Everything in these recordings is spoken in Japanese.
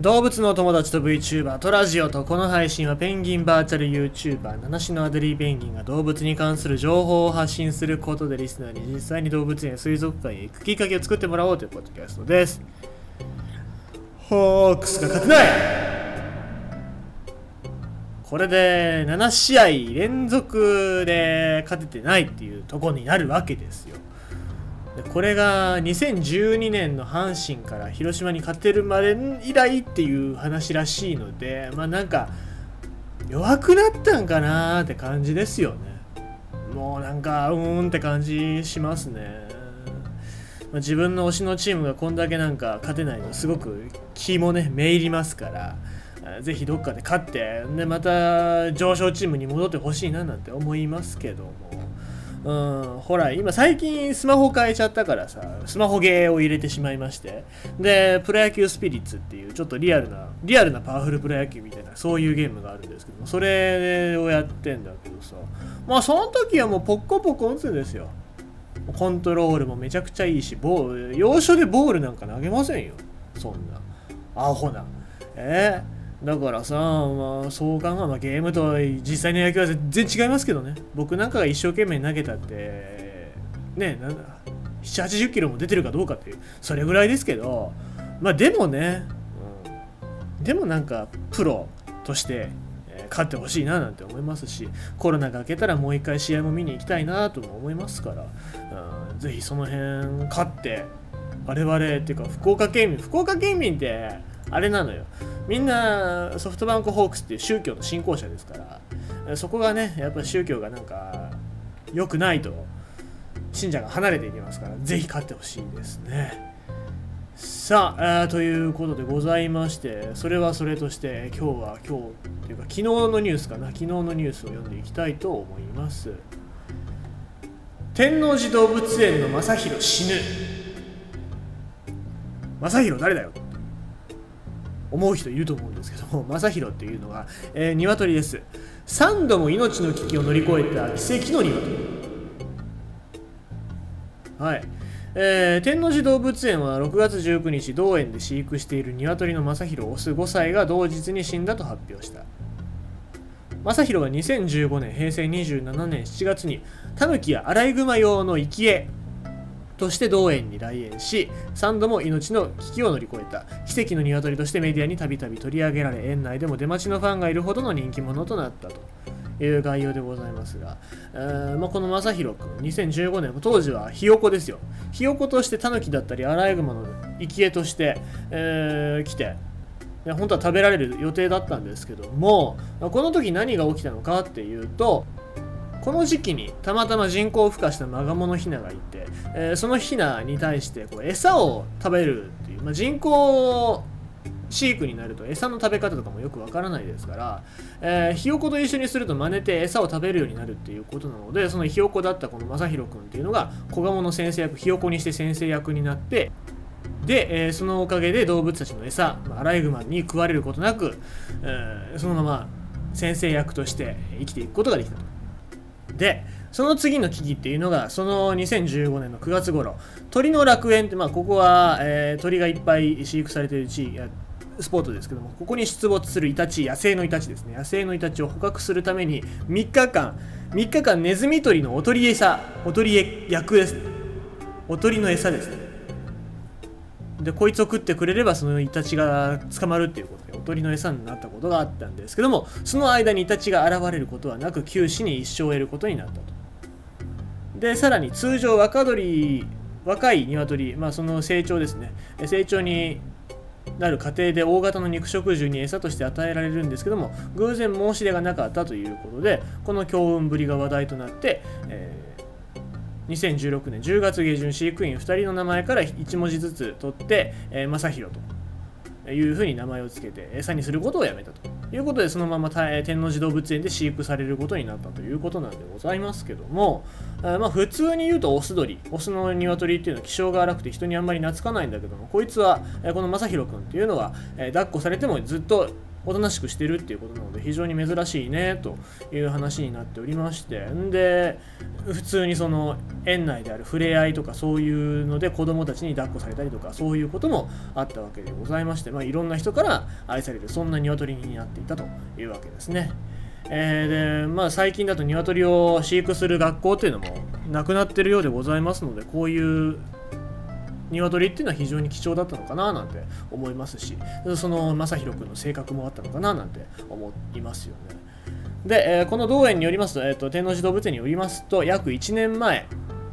動物の友達と VTuber とラジオと、この配信はペンギンバーチャル YouTuber ナナシのアデリーペンギンが動物に関する情報を発信することで、リスナーに実際に動物園や水族館へ行くきっかけを作ってもらおうというポッドキャストです。ホークスが勝てない。これで7試合連続で勝ててないっていうところになるわけですよ。これが2012年の阪神から広島に勝てるまで以来っていう話らしいので、まあなんか弱くなったんかなーって感じですよね。もうなんかって感じしますね。自分の推しのチームがこんだけなんか勝てないとすごく気もねめいりますから、ぜひどっかで勝ってでまた上昇チームに戻ってほしいななんて思いますけども、ほら今最近スマホ変えちゃったからさ、スマホゲーを入れてしまいまして、でプロ野球スピリッツっていうちょっとリアルなパワフルプロ野球みたいなそういうゲームがあるんですけども、それをやってんだけどさ、まあその時はもうポッコポコ打つんですよ。コントロールもめちゃくちゃいいし、要所でボールなんか投げませんよ、そんなアホな。だからさ、まあ、そう考えばゲームと実際の野球は全然違いますけどね。僕なんかが一生懸命投げたってね、7、80キロも出てるかどうかっていうそれぐらいですけど、まあでもね、でもなんかプロとして勝ってほしいななんて思いますし、コロナが明けたらもう一回試合も見に行きたいなとも思いますから、ぜひその辺勝って我々っていうか福岡県民ってあれなのよ。みんなソフトバンクホークスっていう宗教の信仰者ですから、そこがねやっぱり宗教がなんか良くないと信者が離れていきますから、ぜひ勝ってほしいですね。さあ、ということでございまして、それはそれとして今日というか昨日のニュースを読んでいきたいと思います。天王寺動物園の正弘死ぬ。正弘誰だよ思う人いると思うんですけども、正弘っていうのが、鶏です。3度も命の危機を乗り越えた奇跡の鶏。はい、天王寺動物園は6月19日同園で飼育している鶏の正弘オス5歳が同日に死んだと発表した。正弘は2015年平成27年7月にタヌキやアライグマ用の生き餌として同園に来園し、3度も命の危機を乗り越えた奇跡の鶏としてメディアにたびたび取り上げられ、園内でも出待ちのファンがいるほどの人気者となったという概要でございますが、この正弘くん2015年当時はひよこですよ。ひよことしてタヌキだったりアライグマの生き餌として、来て本当は食べられる予定だったんですけども、この時何が起きたのかっていうと、この時期にたまたま人工孵化したマガモのヒナがいて、そのヒナに対してこう餌を食べるっていう、人工飼育になると餌の食べ方とかもよくわからないですから、ひよこと一緒にすると真似て餌を食べるようになるっていうことなので、そのひよこだったこの正弘くんっていうのが子ガモの先生役、ひよこにして先生役になって、で、そのおかげで動物たちの餌、アライグマに食われることなく、そのまま先生役として生きていくことができたと。で、その次の危機っていうのが、その2015年の9月頃、鳥の楽園って、ここは、鳥がいっぱい飼育されている地域、スポットですけども、ここに出没するイタチ、野生のイタチを捕獲するために3日間ネズミ捕りのおとりの餌ですね。で、こいつを食ってくれればそのイタチが捕まるっていうことでおとりの餌になったことがあったんですけども、その間にイタチが現れることはなく九死に一生を得ることになったと。で、さらに通常若い鶏、その成長ですね、成長になる過程で大型の肉食獣に餌として与えられるんですけども、偶然申し出がなかったということで、この強運ぶりが話題となって、2016年10月下旬、飼育員2人の名前から1文字ずつ取って、正弘というふうに名前をつけて餌にすることをやめたということで、そのまま天王寺動物園で飼育されることになったということなんでございますけども、普通に言うとオスの鶏っていうのは気性が荒くて人にあんまり懐かないんだけども、こいつはこの正弘くんっていうのは抱っこされてもずっとおとなしくしてるっていうことなので非常に珍しいねという話になっておりまして、んで普通にその園内である触れ合いとかそういうので子どもたちに抱っこされたりとかそういうこともあったわけでございまして、まあ、いろんな人から愛されるそんな鶏になっていたというわけですね。でまあ、最近だと鶏を飼育する学校っていうのもなくなってるようでございますので、こういう鶏っていうのは非常に貴重だったのかななんて思いますし、そのまさひろくんの性格もあったのかななんて思いますよね。で、この同園によりますと、天王寺動物園によりますと約1年前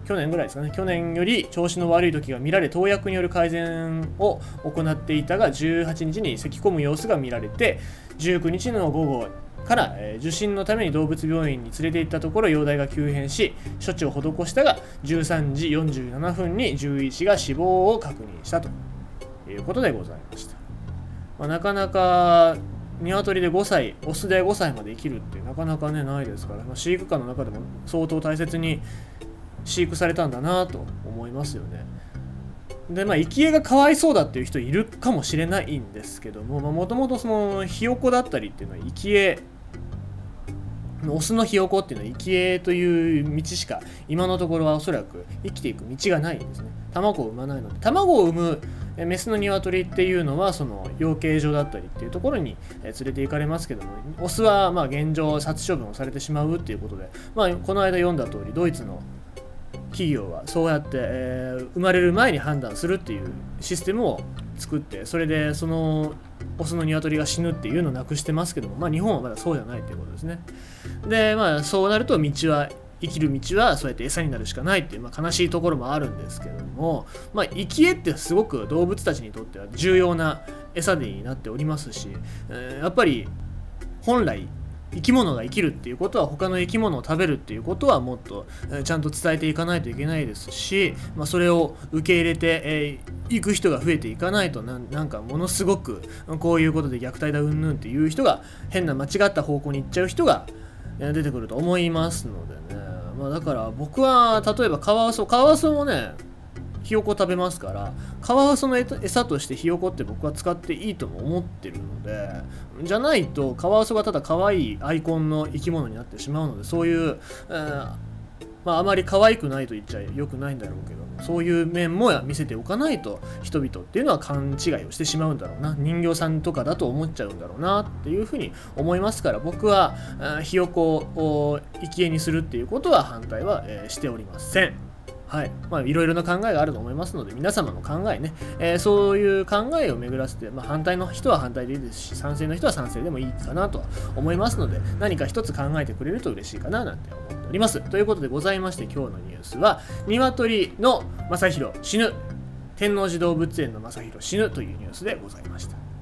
去年ぐらいですかね、去年より調子の悪い時が見られ、投薬による改善を行っていたが、18日に咳き込む様子が見られて、19日の午後から受診のために動物病院に連れて行ったところ、容体が急変し処置を施したが、13時47分に獣医師が死亡を確認したということでございました。まあ、なかなか鶏で5歳、オスで5歳まで生きるってなかなかねないですから、まあ、飼育家の中でも相当大切に飼育されたんだなと思いますよね。でまあ、生き餌がかわいそうだっていう人いるかもしれないんですけども、もともとそのひよこだったりっていうのは生き餌、オスのひよこっていうのは生き餌という道しか今のところはおそらく生きていく道がないんですね。卵を産まないので、卵を産むメスの鶏っていうのはその養鶏場だったりっていうところに連れて行かれますけども、オスはまあ現状殺処分をされてしまうっていうことで、まあ、この間読んだ通りドイツの企業はそうやって、生まれる前に判断するっていうシステムを作って、それでそのオスの鶏が死ぬっていうのをなくしてますけども、まあ、日本はまだそうじゃないということですね。で、まあ、そうなると道は生きる道はそうやって餌になるしかないっていう、まあ、悲しいところもあるんですけども、まあ、生き餌ってすごく動物たちにとっては重要な餌になっておりますし、やっぱり本来生き物が生きるっていうことは他の生き物を食べるっていうことはもっとちゃんと伝えていかないといけないですし、まあ、それを受け入れていく人が増えていかないと、なんかものすごくこういうことで虐待だうんぬんっていう人が変な間違った方向に行っちゃう人が出てくると思いますのでね、まあ、だから僕は例えばカワウソもねひよこ食べますから、カワウソの餌としてひよこって僕は使っていいとも思ってるので、じゃないとカワウソがただ可愛いアイコンの生き物になってしまうので、そういう、まあ、あまり可愛くないと言っちゃよくないんだろうけども、そういう面も見せておかないと人々っていうのは勘違いをしてしまうんだろうな、人形さんとかだと思っちゃうんだろうなっていうふうに思いますから、僕はひよこを生き餌にするっていうことは反対は、しておりません。はい、まあいろいろな考えがあると思いますので、皆様の考えね、そういう考えを巡らせて、まあ、反対の人は反対でいいですし、賛成の人は賛成でもいいかなとは思いますので、何か一つ考えてくれると嬉しいかななんて思っております。ということでございまして、今日のニュースは鶏のまさひろ死ぬ、天王寺動物園のまさひろ死ぬというニュースでございました。